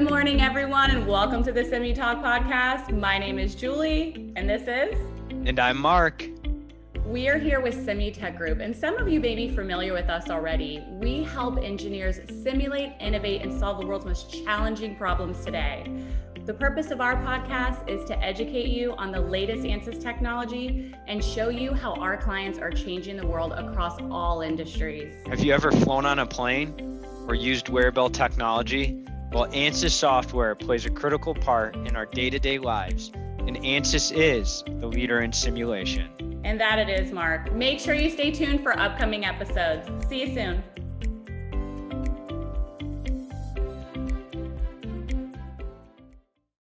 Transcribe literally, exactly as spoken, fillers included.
Good morning, everyone, and welcome to the SimuTech podcast. My name is Julie, and this is... And I'm Mark. We are here with SimuTech Group, and some of you may be familiar with us already. We help engineers simulate, innovate, and solve the world's most challenging problems today. The purpose of our podcast is to educate you on the latest ANSYS technology and show you how our clients are changing the world across all industries. Have you ever flown on a plane or used wearable technology? Well, ANSYS software plays a critical part in our day-to-day lives, and ANSYS is the leader in simulation. And that it is, Mark. Make sure you stay tuned for upcoming episodes. See you soon.